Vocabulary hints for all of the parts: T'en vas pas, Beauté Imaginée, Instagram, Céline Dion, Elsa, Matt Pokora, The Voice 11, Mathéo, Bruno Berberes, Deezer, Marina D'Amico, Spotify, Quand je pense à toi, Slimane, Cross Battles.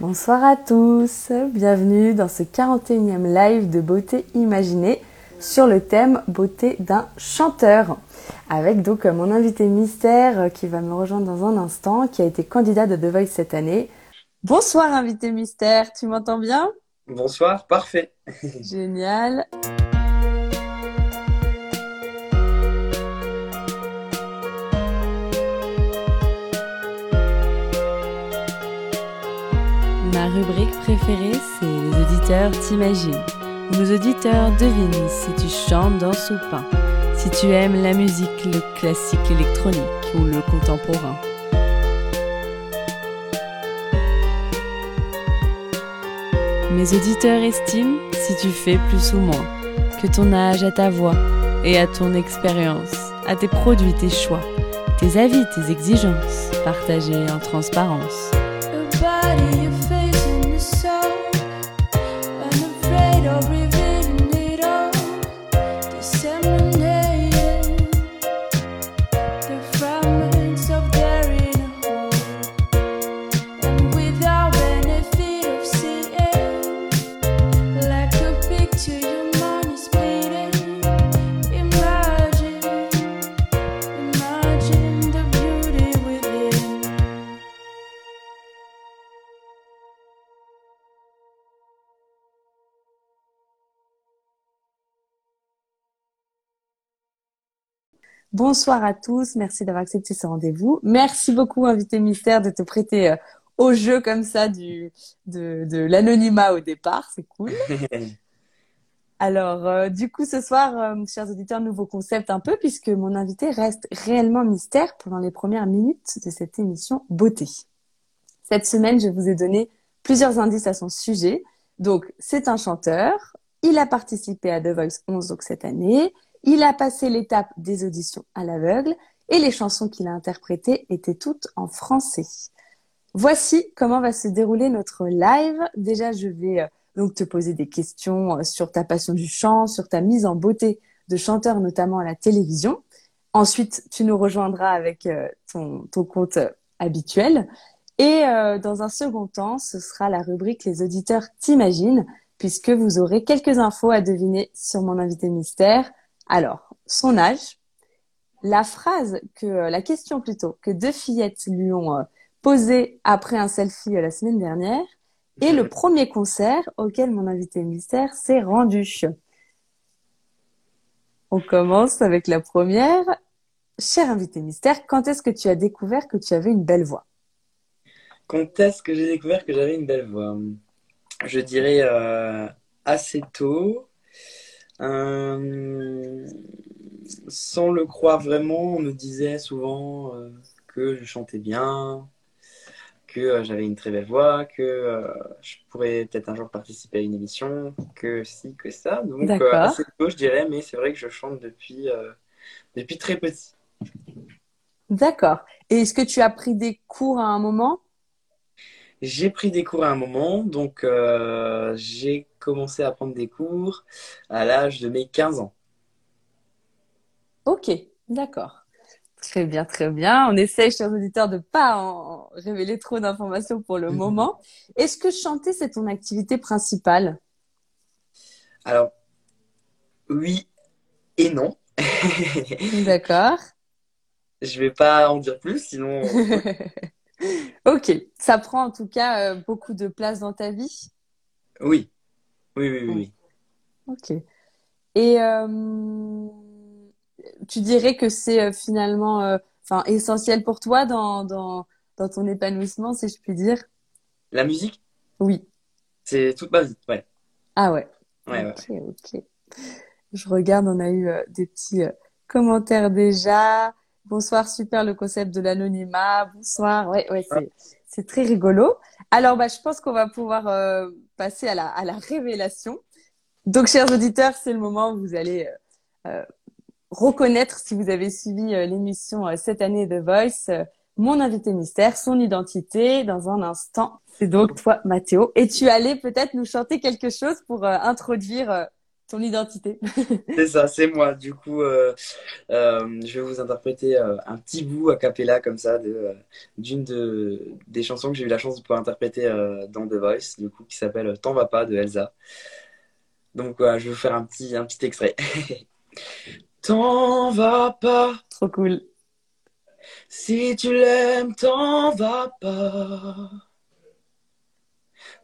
Bonsoir à tous, bienvenue dans ce 41e live de Beauté Imaginée sur le thème Beauté d'un chanteur avec donc mon invité mystère qui va me rejoindre dans un instant, qui a été candidat de The Voice cette année. Bonsoir invité mystère, tu m'entends bien ? Bonsoir, parfait. Génial. Ma rubrique préférée, c'est les auditeurs t'imaginent. Où nos auditeurs devinent si tu chantes, danses ou pas, si tu aimes la musique, le classique, l'électronique ou le contemporain. Mes auditeurs estiment si tu fais plus ou moins, que ton âge à ta voix et à ton expérience, à tes produits, tes choix, tes avis, tes exigences, partagés en transparence. Bonsoir à tous, merci d'avoir accepté ce rendez-vous. Merci beaucoup, invité mystère, de te prêter au jeu comme ça de l'anonymat au départ, c'est cool. Alors, du coup, ce soir, chers auditeurs, nouveau concept un peu, puisque mon invité reste réellement mystère pendant les premières minutes de cette émission Beauté. Cette semaine, je vous ai donné plusieurs indices à son sujet. Donc, c'est un chanteur, il a participé à The Voice 11 donc, cette année. Il a passé l'étape des auditions à l'aveugle et les chansons qu'il a interprétées étaient toutes en français. Voici comment va se dérouler notre live. Déjà, je vais donc te poser des questions sur ta passion du chant, sur ta mise en beauté de chanteur, notamment à la télévision. Ensuite, tu nous rejoindras avec ton compte habituel. Et dans un second temps, ce sera la rubrique « Les auditeurs t'imaginent » puisque vous aurez quelques infos à deviner sur mon invité mystère. Alors, son âge, la question que deux fillettes lui ont posée après un selfie la semaine dernière et le premier concert auquel mon invité mystère s'est rendu. On commence avec la première. Cher invité mystère, quand est-ce que tu as découvert que tu avais une belle voix ? Quand est-ce que j'ai découvert que j'avais une belle voix ? Je dirais assez tôt. Sans le croire vraiment, on me disait souvent que je chantais bien, que j'avais une très belle voix, que je pourrais peut-être un jour participer à une émission, que si, que ça. Donc, assez tôt, je dirais, mais c'est vrai que je chante depuis très petit. D'accord. Et est-ce que tu as pris des cours à un moment ? J'ai pris des cours à un moment, donc j'ai commencé à prendre des cours à l'âge de mes 15 ans. Ok, d'accord. Très bien, très bien. On essaye, chers auditeurs, de ne pas en révéler trop d'informations pour le moment. Est-ce que chanter, c'est ton activité principale ? Alors, oui et non. D'accord. Je ne vais pas en dire plus, sinon... Ok, ça prend en tout cas beaucoup de place dans ta vie ? Oui, oui. Ok. Et tu dirais que c'est finalement essentiel pour toi dans ton épanouissement, si je puis dire ? La musique ? Oui. C'est toute ma vie, ouais. Ah ouais. Ouais ok, ouais. Ok. Je regarde, on a eu des petits commentaires déjà. Bonsoir, super le concept de l'anonymat. Bonsoir, ouais, c'est très rigolo. Alors, je pense qu'on va pouvoir passer à la révélation. Donc, chers auditeurs, c'est le moment où vous allez reconnaître, si vous avez suivi l'émission cette année The Voice, mon invité mystère, son identité dans un instant. C'est donc toi, Mathéo. Et tu allais peut-être nous chanter quelque chose pour introduire ton identité. C'est ça, c'est moi. Du coup, je vais vous interpréter un petit bout a cappella comme ça d'une des chansons que j'ai eu la chance de pouvoir interpréter dans The Voice, du coup, qui s'appelle T'en vas pas de Elsa. Donc, je vais vous faire un petit extrait. T'en vas pas. Trop cool. Si tu l'aimes, t'en vas pas.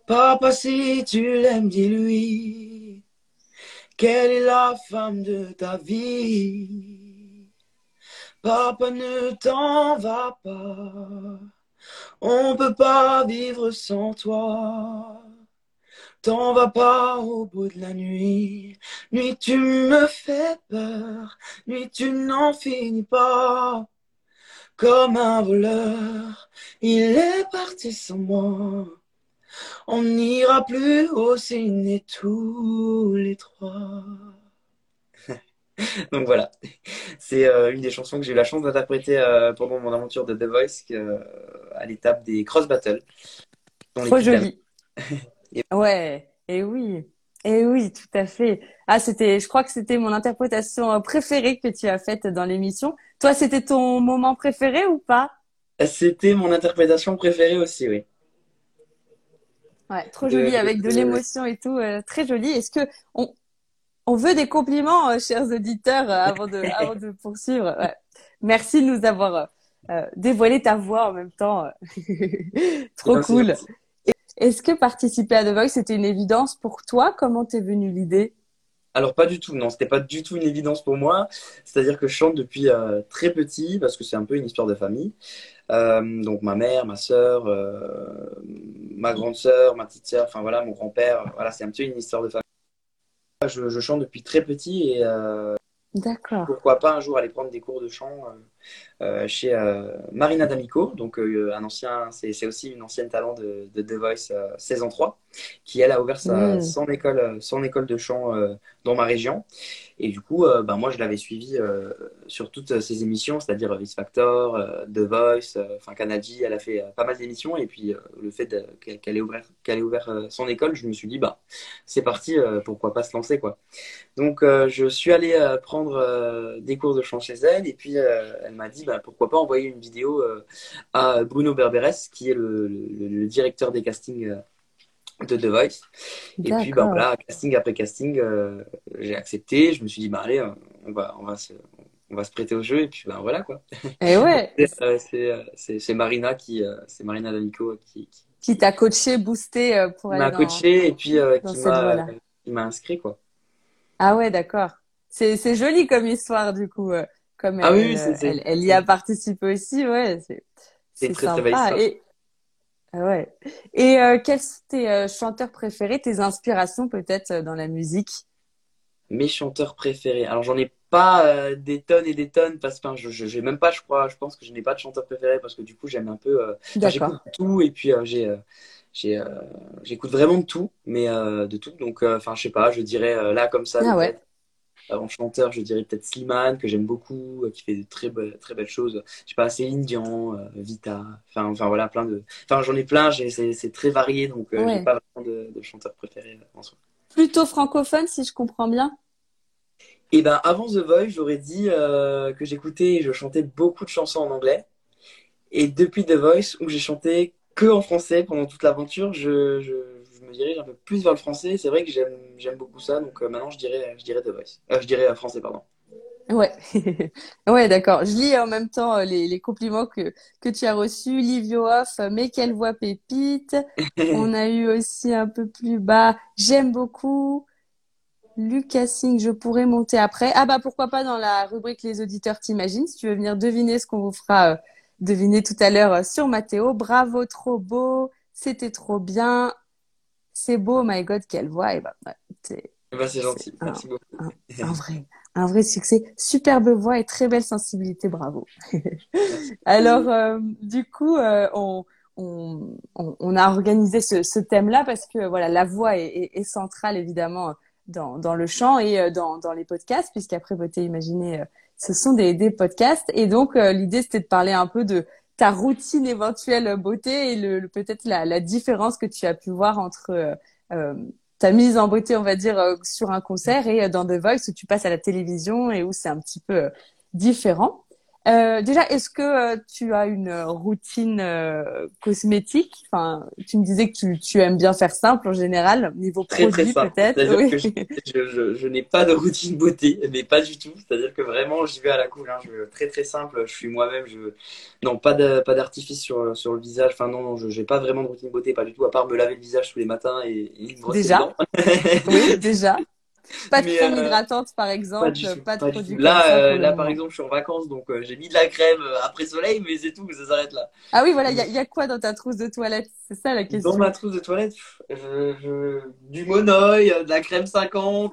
Papa, si tu l'aimes, dis-lui qu'elle est la femme de ta vie. Papa, ne t'en va pas. On peut pas vivre sans toi. T'en vas pas au bout de la nuit. Nuit, tu me fais peur. Nuit, tu n'en finis pas. Comme un voleur, il est parti sans moi. On n'ira plus au ciné tous les trois. Donc voilà, c'est une des chansons que j'ai eu la chance d'interpréter pendant mon aventure de The Voice à l'étape des cross battles. Trop joli. Et... ouais, et oui, tout à fait. Ah, je crois que c'était mon interprétation préférée que tu as faite dans l'émission. Toi, c'était ton moment préféré ou pas? C'était mon interprétation préférée aussi, oui. Ouais, trop joli, avec de l'émotion et tout, très joli. Est-ce que on veut des compliments, chers auditeurs, avant de poursuivre? Ouais. Merci de nous avoir dévoilé ta voix en même temps. Trop merci, cool. Merci. Est-ce que participer à The Voice, c'était une évidence pour toi? Comment t'es venue l'idée? Alors pas du tout, non, c'était pas du tout une évidence pour moi. C'est-à-dire que je chante depuis très petit, parce que c'est un peu une histoire de famille. Donc ma mère, ma sœur, ma grande sœur, ma petite sœur, enfin voilà, mon grand-père, voilà, c'est un petit peu une histoire de famille. Je chante depuis très petit et d'accord. Pourquoi pas un jour aller prendre des cours de chant chez Marina D'Amico, donc c'est aussi une ancienne talent de The Voice saison 3, qui elle a ouvert son école de chant dans ma région. Et du coup, moi je l'avais suivie sur toutes ses émissions, c'est-à-dire X Factor, The Voice, enfin Canal J, elle a fait pas mal d'émissions. Et puis le fait qu'elle ait ouvert son école, je me suis dit c'est parti, pourquoi pas se lancer quoi. Donc je suis allé prendre des cours de chant chez elle et puis elle m'a dit pourquoi pas envoyer une vidéo à Bruno Berberes, qui est le directeur des castings de The Voice. Et puis voilà, casting après casting, j'ai accepté. Je me suis dit allez, on va se prêter au jeu et puis voilà quoi. Et ouais. C'est Marina D'Amico qui t'a coaché, boosté pour aller dans. M'a coaché et puis qui m'a inscrit quoi. Ah ouais, d'accord. C'est joli comme histoire du coup. Comme elle, elle y a participé aussi, ouais. C'est très sympa. Et quels sont tes chanteurs préférés, tes inspirations peut-être dans la musique? Mes chanteurs préférés. Alors j'en ai pas des tonnes et des tonnes parce que j'ai même pas, je crois, je pense que je n'ai pas de chanteur préféré parce que du coup j'aime un peu. J'écoute tout et puis j'écoute vraiment de tout, mais de tout. Donc je sais pas, je dirais là comme ça. Ah ouais. En chanteur, je dirais peut-être Slimane, que j'aime beaucoup, qui fait de très belles choses. Je sais pas, Céline Dion, Vita, enfin voilà, plein de. Enfin, j'en ai plein, c'est très varié, donc j'ai pas vraiment de chanteur préféré en soi. Plutôt francophone, si je comprends bien. Et avant The Voice, j'aurais dit que j'écoutais et je chantais beaucoup de chansons en anglais. Et depuis The Voice, où j'ai chanté que en français pendant toute l'aventure, je me dirige un peu plus vers le français. C'est vrai que j'aime beaucoup ça. Donc maintenant, je dirais The Voice. Je dirais français, pardon. Ouais, ouais, d'accord. Je lis en même temps les compliments que tu as reçus. Livio Off, mais quelle voix pépite. On a eu aussi un peu plus bas. J'aime beaucoup. Lucas Singh, je pourrais monter après. Ah pourquoi pas dans la rubrique Les auditeurs t'imaginent. Si tu veux venir deviner ce qu'on vous fera deviner tout à l'heure sur Mathéo. Bravo, trop beau. C'était trop bien. C'est beau, my God, quelle voix. C'est gentil, merci beaucoup. Un vrai succès. Superbe voix et très belle sensibilité, bravo. Alors, du coup, on a organisé ce thème-là parce que voilà, la voix est centrale, évidemment, dans le chant et dans les podcasts, puisqu'après Beauté Imaginée, ce sont des podcasts. Et donc, l'idée, c'était de parler un peu de ta routine éventuelle beauté et peut-être la différence que tu as pu voir entre ta mise en beauté, on va dire, sur un concert, et dans The Voice où tu passes à la télévision et où c'est un petit peu différent. Déjà, est-ce que tu as une routine cosmétique? Enfin, tu me disais que tu aimes bien faire simple en général, niveau très, produit très peut-être. C'est-à-dire que je n'ai pas de routine beauté, mais pas du tout. C'est-à-dire que vraiment, j'y vais à la cool. Hein. Je très très simple. Je suis moi-même. Non, pas d'artifice sur le visage. Enfin non, je n'ai pas vraiment de routine beauté, pas du tout. À part me laver le visage tous les matins et me brosser les dents. Oui, déjà. Pas de crème hydratante, par exemple, pas de produits. Là, par exemple, je suis en vacances, donc j'ai mis de la crème après soleil, mais c'est tout, ça s'arrête là. Ah oui, voilà, il y a quoi dans ta trousse de toilette? C'est ça la question. Dans ma trousse de toilette, du monoï, de la crème 50.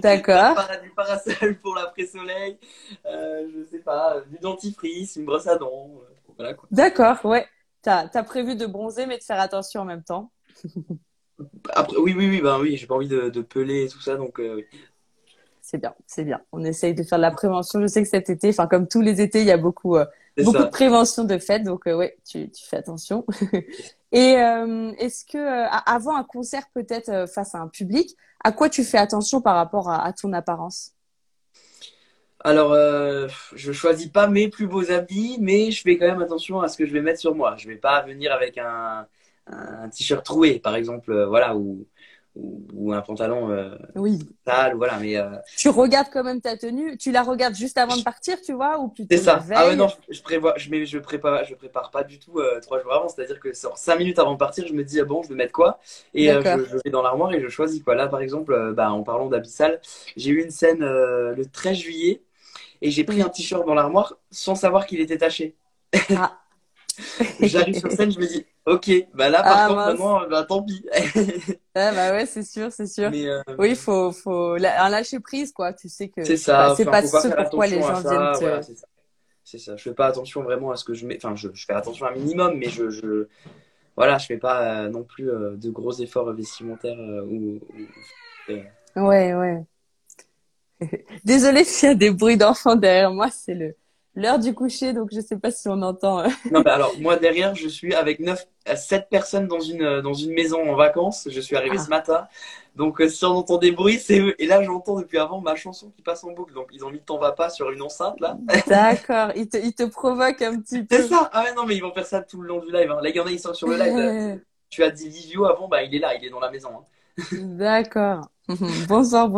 D'accord. Du parasol pour l'après-soleil, je sais pas, du dentifrice, une brosse à dents, voilà quoi. D'accord, ouais. T'as prévu de bronzer, mais de faire attention en même temps. Après, oui, ben oui, j'ai pas envie de peler et tout ça, donc oui. C'est bien. On essaye de faire de la prévention. Je sais que cet été, enfin comme tous les étés, il y a beaucoup de prévention de fait, donc ouais, tu fais attention. Et est-ce que avant un concert, peut-être face à un public, à quoi tu fais attention par rapport à ton apparence? Alors, je choisis pas mes plus beaux habits, mais je fais quand même attention à ce que je vais mettre sur moi. Je vais pas venir avec un t-shirt troué par exemple, voilà, ou un pantalon sale, voilà, mais tu regardes quand même ta tenue, tu la regardes juste avant de partir, tu vois, ou plutôt c'est ça la veille. Ah ouais, non, je prépare pas du tout 3 jours avant, c'est-à-dire que 5 minutes avant de partir, je me dis bon, je vais mettre quoi, et je vais dans l'armoire et je choisis quoi. Là par exemple, en parlant d'habits sales, j'ai eu une scène le 13 juillet et j'ai pris un t-shirt dans l'armoire sans savoir qu'il était taché. Ah. J'arrive sur scène, je me dis ok, là par contre vraiment, tant pis. Ouais, c'est sûr. Mais oui, il faut un lâcher prise quoi, tu sais que c'est ça, c'est pas ce pourquoi les gens viennent te... Voilà, c'est ça, je fais pas attention vraiment à ce que je mets, enfin je fais attention un minimum, mais je voilà, je fais pas non plus de gros efforts vestimentaires Ouais. Désolée s'il y a des bruits d'enfants derrière moi, c'est l'heure du coucher, donc je sais pas si on entend. Non, alors moi derrière, je suis avec 9 à 7 personnes dans une maison en vacances. Je suis arrivé ce matin, donc si on entend des bruits, c'est eux. Et là, j'entends depuis avant ma chanson qui passe en boucle. Donc ils ont mis "T'en vas pas" sur une enceinte là. D'accord, ils te provoquent un petit peu. C'est ça. Ah ouais, non mais ils vont faire ça tout le long du live. Hein. Là, il y en a, ils sont sur le live. Tu as dit Livio avant, il est là, il est dans la maison. Hein. D'accord. Bonsoir.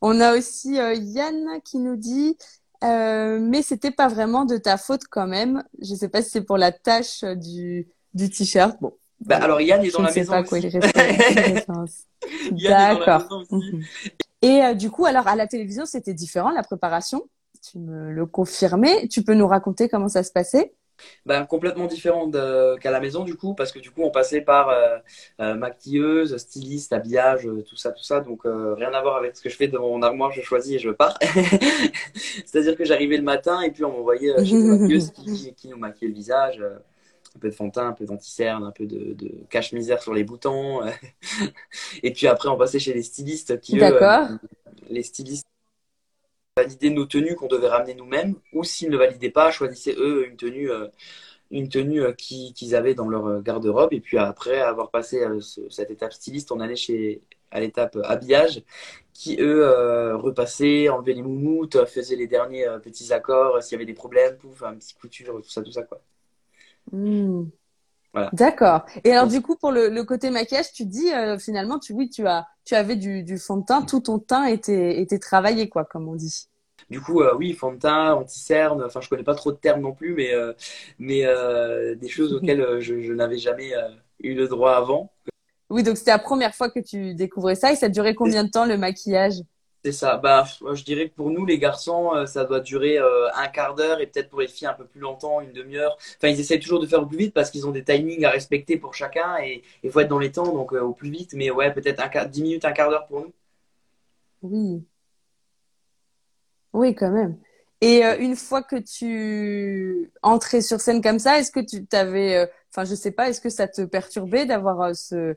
On a aussi Yann qui nous dit. Mais c'était pas vraiment de ta faute quand même. Je sais pas si c'est pour la tache du t-shirt. Bon. Alors Yann est dans la maison aussi. Je sais pas quoi il répond. D'accord. Et du coup, alors à la télévision, c'était différent la préparation. Tu me le confirmais. Tu peux nous raconter comment ça se passait? Complètement différent qu'à la maison du coup, parce que du coup on passait par maquilleuse, styliste, habillage, tout ça, donc rien à voir avec ce que je fais devant mon armoire, je choisis et je pars. C'est-à-dire que j'arrivais le matin et puis on m'envoyait chez les maquilleuses qui nous maquillait le visage, un peu de fond de teint, un peu d'anticerne, un peu de cache-misère sur les boutons. Et puis après on passait chez les stylistes qui validaient nos tenues qu'on devait ramener nous-mêmes, ou s'ils ne validaient pas, choisissaient eux une tenue qu'ils avaient dans leur garde-robe. Et puis après avoir passé cette étape styliste, on allait à l'étape habillage, qui eux repassaient, enlevaient les moumoutes, faisaient les derniers petits accords, s'il y avait des problèmes, pouf, un petit couture, tout ça quoi. Voilà. D'accord. Et alors du coup pour le côté maquillage, tu dis finalement tu avais du fond de teint, tout ton teint était travaillé quoi, comme on dit. Du coup oui, fond de teint, anti-cerne, enfin je connais pas trop de termes non plus, mais des choses auxquelles je n'avais jamais eu le droit avant. Oui, donc c'était la première fois que tu découvrais ça, et ça durait combien de temps le maquillage? C'est ça. Je dirais que pour nous, les garçons, ça doit durer un quart d'heure, et peut-être pour les filles un peu plus longtemps, une demi-heure. Enfin, ils essayent toujours de faire au plus vite parce qu'ils ont des timings à respecter pour chacun, et il faut être dans les temps, donc au plus vite. Mais ouais, peut-être 10 minutes, un quart d'heure pour nous. Oui. Oui, quand même. Et une fois que tu entrais sur scène comme ça, est-ce que tu t'avais… Enfin, je sais pas, est-ce que ça te perturbait d'avoir ce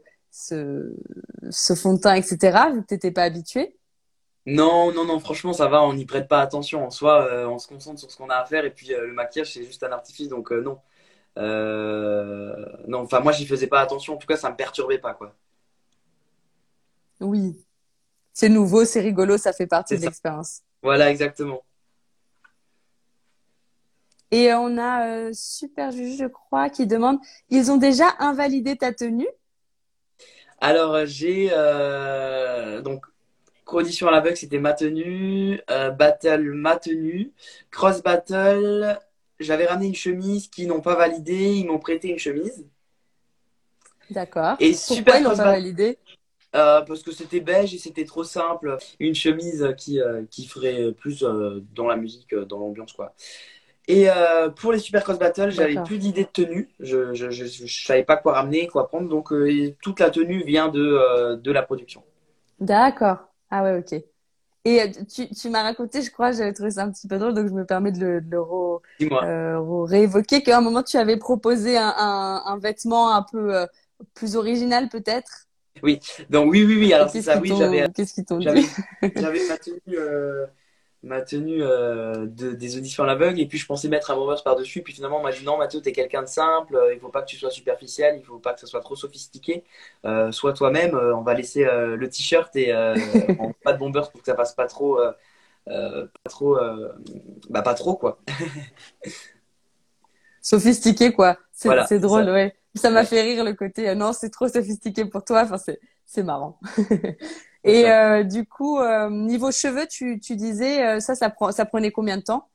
fond de teint, etc., vu que tu n'étais pas habitué? Non, franchement, ça va, on n'y prête pas attention. En soi, on se concentre sur ce qu'on a à faire, et puis le maquillage, c'est juste un artifice, donc non. Non, enfin, moi, j'y faisais pas attention. En tout cas, ça me perturbait pas, quoi. Oui. C'est nouveau, c'est rigolo, ça fait partie de l'expérience. Voilà, exactement. Et on a Super Juju, je crois, qui demande « Ils ont déjà invalidé ta tenue ?» Alors, j'ai... donc, condition à l'aveugle, c'était ma tenue. Battle, ma tenue. Cross battle, j'avais ramené une chemise qu'ils n'ont pas validée. Ils m'ont prêté une chemise. D'accord. Et pourquoi super ils n'ont pas validé? Parce que c'était beige et c'était trop simple. Une chemise qui ferait plus dans la musique, dans l'ambiance, quoi. Et pour les Super Cross Battle, j'avais plus d'idée de tenue. Je savais pas quoi ramener, quoi prendre. Donc, toute la tenue vient de la production. D'accord. Ah ouais, ok. Et tu m'as raconté, je crois, j'avais trouvé ça un petit peu drôle, donc je me permets de le réévoquer, qu'à un moment, tu avais proposé un vêtement un peu plus original, peut-être. Oui. Donc, oui. Alors, c'est ça, oui, j'avais... Qu'est-ce qu'ils t'ont dit? J'avais ma tenue... des auditions à l'aveugle, et puis je pensais mettre un reverse par-dessus, puis finalement on m'a dit non Mathéo, t'es quelqu'un de simple, il faut pas que tu sois superficiel, il faut pas que ça soit trop sophistiqué, sois toi-même, on va laisser le t-shirt et on pas de bombers pour que ça passe pas trop quoi. Sophistiqué quoi, c'est voilà, drôle ça. Ouais, ça m'a fait rire le côté non c'est trop sophistiqué pour toi, enfin c'est marrant. Et du coup, niveau cheveux, tu disais, ça prenait combien de temps?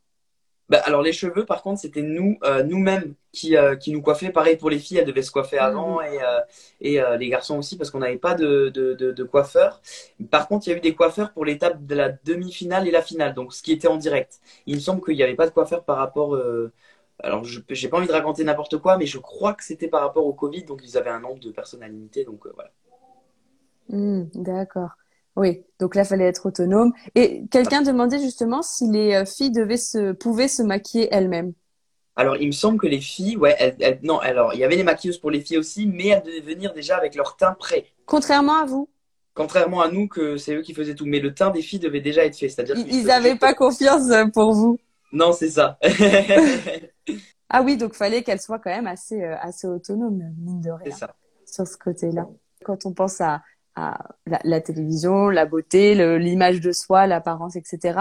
Bah, alors, les cheveux, par contre, c'était nous-mêmes qui nous coiffaient. Pareil pour les filles, elles devaient se coiffer avant et les garçons aussi, parce qu'on n'avait pas de coiffeur. Par contre, il y a eu des coiffeurs pour l'étape de la demi-finale et la finale, donc ce qui était en direct. Il me semble qu'il n'y avait pas de coiffeur par rapport… alors, je n'ai pas envie de raconter n'importe quoi, mais je crois que c'était par rapport au Covid, donc ils avaient un nombre de personnes à limiter, donc voilà. D'accord. Oui, donc là, il fallait être autonome. Et quelqu'un demandait justement si les filles pouvaient se maquiller elles-mêmes. Alors, il me semble que les filles, ouais, non, alors, il y avait des maquilleuses pour les filles aussi, mais elles devaient venir déjà avec leur teint prêt. Contrairement à vous. Contrairement à nous, que c'est eux qui faisaient tout. Mais le teint des filles devait déjà être fait. C'est-à-dire ils n'avaient pas confiance pour vous. Non, c'est ça. Ah oui, donc il fallait qu'elles soient quand même assez autonomes, mine de rien. C'est ça. Sur ce côté-là. Quand on pense à la télévision, la beauté, l'image de soi, l'apparence, etc.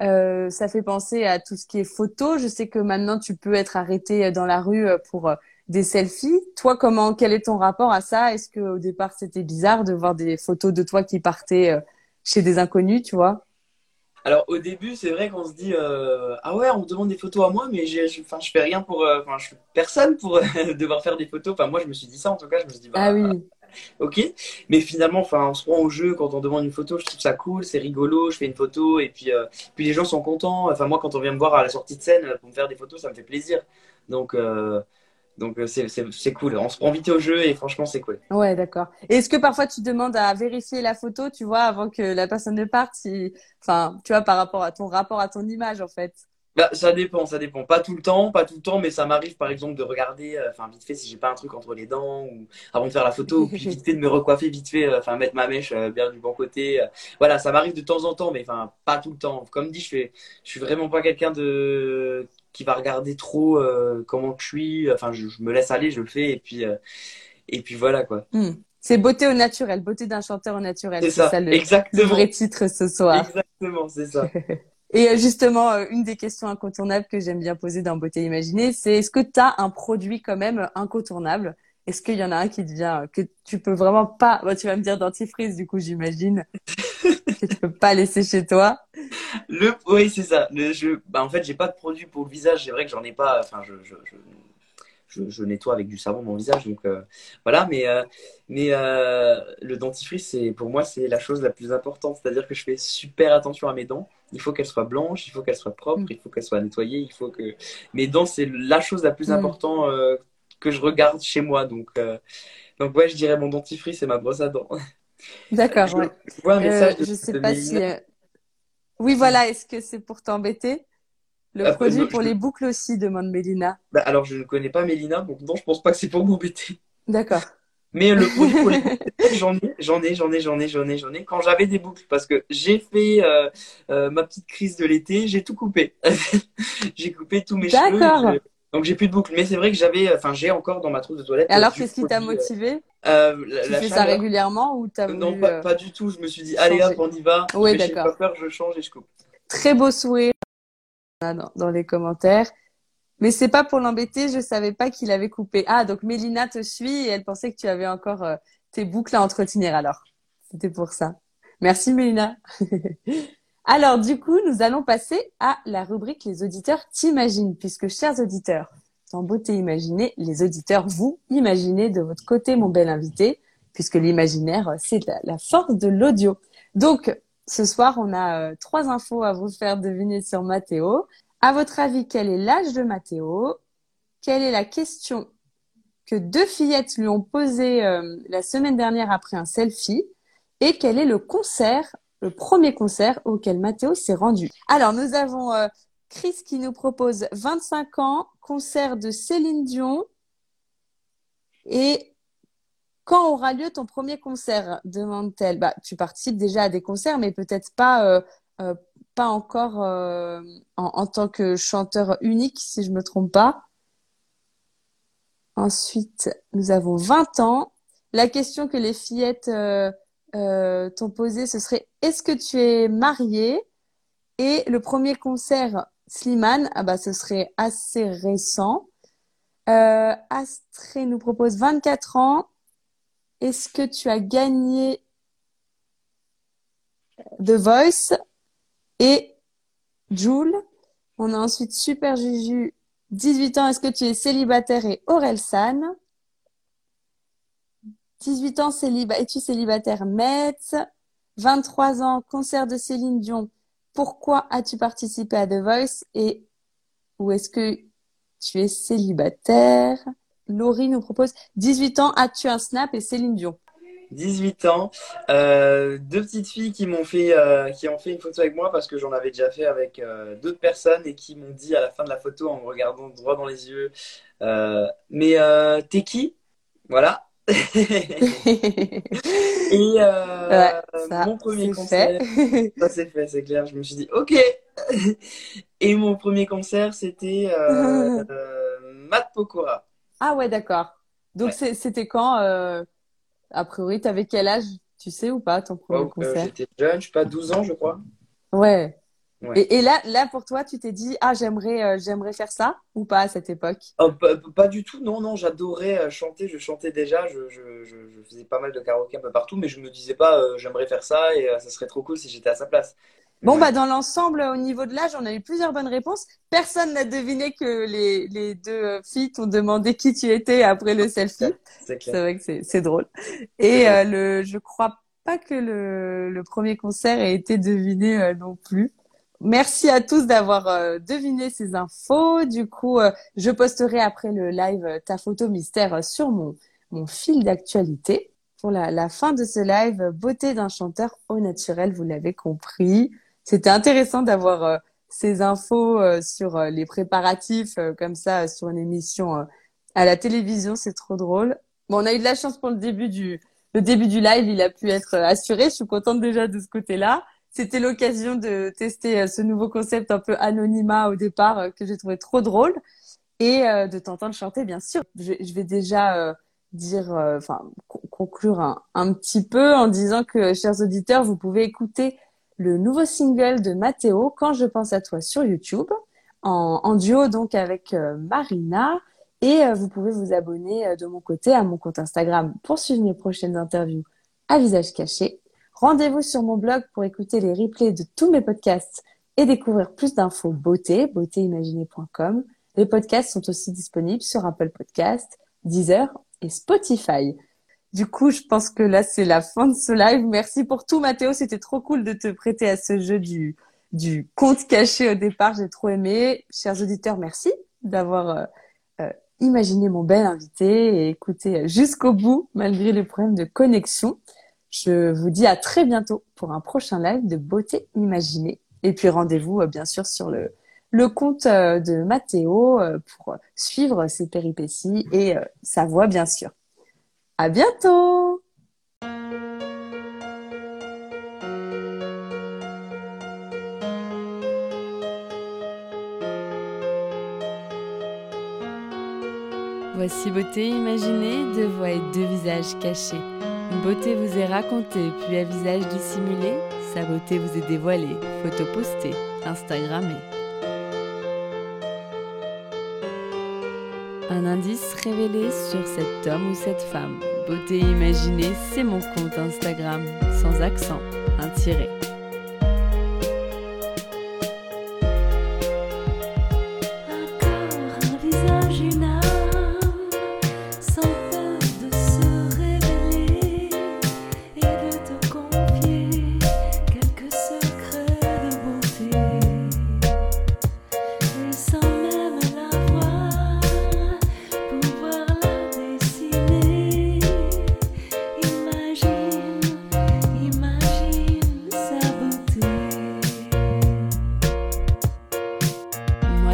Ça fait penser à tout ce qui est photo. Je sais que maintenant, tu peux être arrêté dans la rue pour des selfies. Toi, quel est ton rapport à ça? Est-ce qu'au départ, c'était bizarre de voir des photos de toi qui partaient chez des inconnus, tu vois? Alors, au début, c'est vrai qu'on se dit « Ah ouais, on me demande des photos à moi, mais je fais rien pour… Enfin, je suis personne pour devoir faire des photos. » Enfin, moi, je me suis dit ça, en tout cas. Je me suis dit « Ah oui ». Ok, mais finalement, enfin, on se prend au jeu quand on demande une photo. Je trouve ça cool, c'est rigolo. Je fais une photo et puis les gens sont contents. Enfin, moi, quand on vient me voir à la sortie de scène pour me faire des photos, ça me fait plaisir. Donc c'est cool. On se prend vite au jeu et franchement, c'est cool. Ouais, d'accord. Et est-ce que parfois tu demandes à vérifier la photo, tu vois, avant que la personne ne parte, enfin, tu vois, par rapport à ton image, en fait. Bah, ça dépend. Pas tout le temps, mais ça m'arrive par exemple de regarder, vite fait si j'ai pas un truc entre les dents ou avant de faire la photo, ou puis vite fait de me recoiffer, vite fait, mettre ma mèche bien du bon côté. Voilà, ça m'arrive de temps en temps, mais enfin pas tout le temps. Comme dit, je suis vraiment pas quelqu'un qui va regarder trop comment je suis. Enfin, je me laisse aller, je le fais et puis voilà quoi. C'est beauté au naturel, beauté d'un chanteur au naturel. C'est ça le vrai titre ce soir. Exactement, c'est ça. Et justement, une des questions incontournables que j'aime bien poser dans Beauté Imaginée, c'est est-ce que tu as un produit quand même incontournable? Est-ce qu'il y en a un qui devient que tu peux vraiment pas… Bon, tu vas me dire dentifrice, du coup, j'imagine que tu peux pas laisser chez toi. Oui, c'est ça. En fait, j'ai pas de produit pour le visage. C'est vrai que j'en ai pas… Enfin, je nettoie avec du savon mon visage, donc voilà. Mais le dentifrice, pour moi, c'est la chose la plus importante. C'est-à-dire que je fais super attention à mes dents. Il faut qu'elles soient blanches, il faut qu'elles soient propres, il faut qu'elles soient nettoyées. Il faut que mes dents, c'est la chose la plus importante que je regarde chez moi. Donc ouais, je dirais mon dentifrice et ma brosse à dents. D'accord. Je sais pas si. Oui, voilà. Est-ce que c'est pour t'embêter? Le produit pour les boucles aussi, demande Mélina. Bah, alors, je ne connais pas Mélina, donc non, je pense pas que c'est pour m'embêter. D'accord. Mais le produit pour les boucles, j'en ai. Quand j'avais des boucles, parce que j'ai fait ma petite crise de l'été, j'ai tout coupé. J'ai coupé tous mes cheveux. D'accord. Donc, j'ai plus de boucles. Mais c'est vrai que j'ai encore dans ma trousse de toilette. Alors, qu'est-ce qui t'a motivé Tu fais ça régulièrement ou t'as voulu... Non, pas du tout. Je me suis dit, allez hop, on y va. Oui, d'accord. J'ai pas peur, je change et je coupe. Très beau sourire dans les commentaires. Mais c'est pas pour l'embêter, je savais pas qu'il avait coupé. Ah, donc Mélina te suit et elle pensait que tu avais encore tes boucles à entretenir alors. C'était pour ça. Merci Mélina. Alors du coup, nous allons passer à la rubrique « Les auditeurs t'imaginent » puisque, chers auditeurs, dans Beauté Imaginée, les auditeurs vous imaginez de votre côté, mon bel invité, puisque l'imaginaire, c'est la force de l'audio. Donc, ce soir, on a 3 infos à vous faire deviner sur Mathéo. À votre avis, quel est l'âge de Mathéo? Quelle est la question que 2 fillettes lui ont posée la semaine dernière après un selfie? Et quel est le premier concert auquel Mathéo s'est rendu? Alors, nous avons Chris qui nous propose 25 ans, concert de Céline Dion. Et quand aura lieu ton premier concert? Demande-t-elle. Bah, tu participes déjà à des concerts, mais peut-être pas encore en tant que chanteur unique, si je me trompe pas. Ensuite, nous avons 20 ans. La question que les fillettes t'ont posée, ce serait « Est-ce que tu es mariée ?» Et le premier concert Slimane, ce serait assez récent. Astré nous propose 24 ans. Est-ce que tu as gagné The Voice? Et Jules, on a ensuite Super Juju, 18 ans, est-ce que tu es célibataire? Et Orelsan, 18 ans, es-tu célibataire? Metz, 23 ans, concert de Céline Dion, pourquoi as-tu participé à The Voice? Et où est-ce que tu es célibataire? Laurie nous propose 18 ans, as-tu un snap? Et Céline Dion. 18 ans, 2 petites filles qui ont fait une photo avec moi parce que j'en avais déjà fait avec d'autres personnes et qui m'ont dit à la fin de la photo en me regardant droit dans les yeux mais t'es qui? Voilà. Et ça, mon premier concert, ça c'est fait, c'est clair, je me suis dit ok. Et mon premier concert c'était Matt Pokora. Ah ouais, d'accord. Donc ouais. C'était quand a priori, t'avais quel âge, tu sais ou pas, ton premier concert? J'étais jeune, je sais pas, 12 ans, je crois. Ouais. Et là, pour toi, tu t'es dit, ah, j'aimerais faire ça ou pas à cette époque? Pas du tout, non, j'adorais chanter, je chantais déjà, je faisais pas mal de karaoké un peu partout, mais je me disais pas, j'aimerais faire ça et ça serait trop cool si j'étais à sa place. Bon, ouais. Dans l'ensemble, au niveau de l'âge, on a eu plusieurs bonnes réponses. Personne n'a deviné que les 2 filles t'ont demandé qui tu étais après le selfie. C'est clair. C'est vrai que c'est drôle. Et je crois pas que le premier concert ait été deviné non plus. Merci à tous d'avoir deviné ces infos. Du coup, je posterai après le live ta photo mystère sur mon fil d'actualité. Pour la fin de ce live, beauté d'un chanteur au naturel, vous l'avez compris. C'était intéressant d'avoir ces infos sur les préparatifs comme ça sur une émission à la télévision, c'est trop drôle. Bon, on a eu de la chance pour le début du live, il a pu être assuré, je suis contente déjà de ce côté-là. C'était l'occasion de tester ce nouveau concept un peu anonymat au départ que j'ai trouvé trop drôle et de t'entendre chanter bien sûr. Je vais déjà dire conclure un petit peu en disant que, chers auditeurs, vous pouvez écouter le nouveau single de Mathéo, Quand je pense à toi, sur YouTube, en duo donc avec Marina. Et vous pouvez vous abonner de mon côté à mon compte Instagram pour suivre mes prochaines interviews à visage caché. Rendez-vous sur mon blog pour écouter les replays de tous mes podcasts et découvrir plus d'infos beautéimaginée.com. Les podcasts sont aussi disponibles sur Apple Podcasts, Deezer et Spotify. Du coup, je pense que là, c'est la fin de ce live. Merci pour tout, Mathéo. C'était trop cool de te prêter à ce jeu du compte caché au départ. J'ai trop aimé. Chers auditeurs, merci d'avoir imaginé mon bel invité et écouté jusqu'au bout, malgré les problèmes de connexion. Je vous dis à très bientôt pour un prochain live de Beauté Imaginée. Et puis, rendez-vous, bien sûr, sur le compte de Mathéo pour suivre ses péripéties et sa voix, bien sûr. À bientôt! Voici Beauté Imaginée, deux voix et deux visages cachés. Une beauté vous est racontée, puis un visage dissimulé. Sa beauté vous est dévoilée, photo postée, Instagrammée. Un indice révélé sur cet homme ou cette femme. Beauté Imaginée, c'est mon compte Instagram, sans accent, un tiret.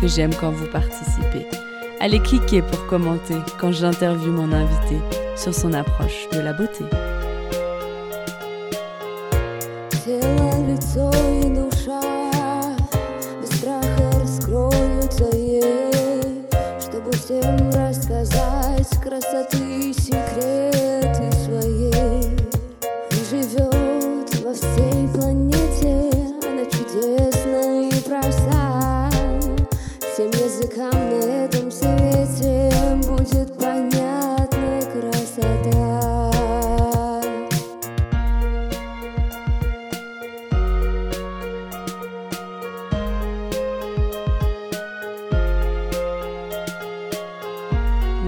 que j'aime quand vous participez. Allez cliquer pour commenter quand j'interviewe mon invité sur son approche de la beauté.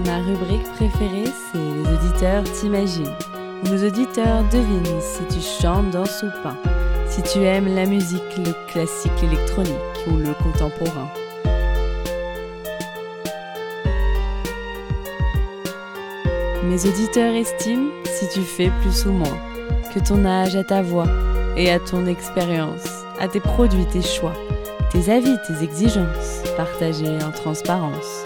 Ma rubrique préférée, c'est les auditeurs t'imaginent, où nos auditeurs devinent si tu chantes, danses ou peins, si tu aimes la musique, le classique, l'électronique ou le contemporain. Mes auditeurs estiment si tu fais plus ou moins, que ton âge à ta voix et à ton expérience, à tes produits, tes choix, tes avis, tes exigences, partagés en transparence.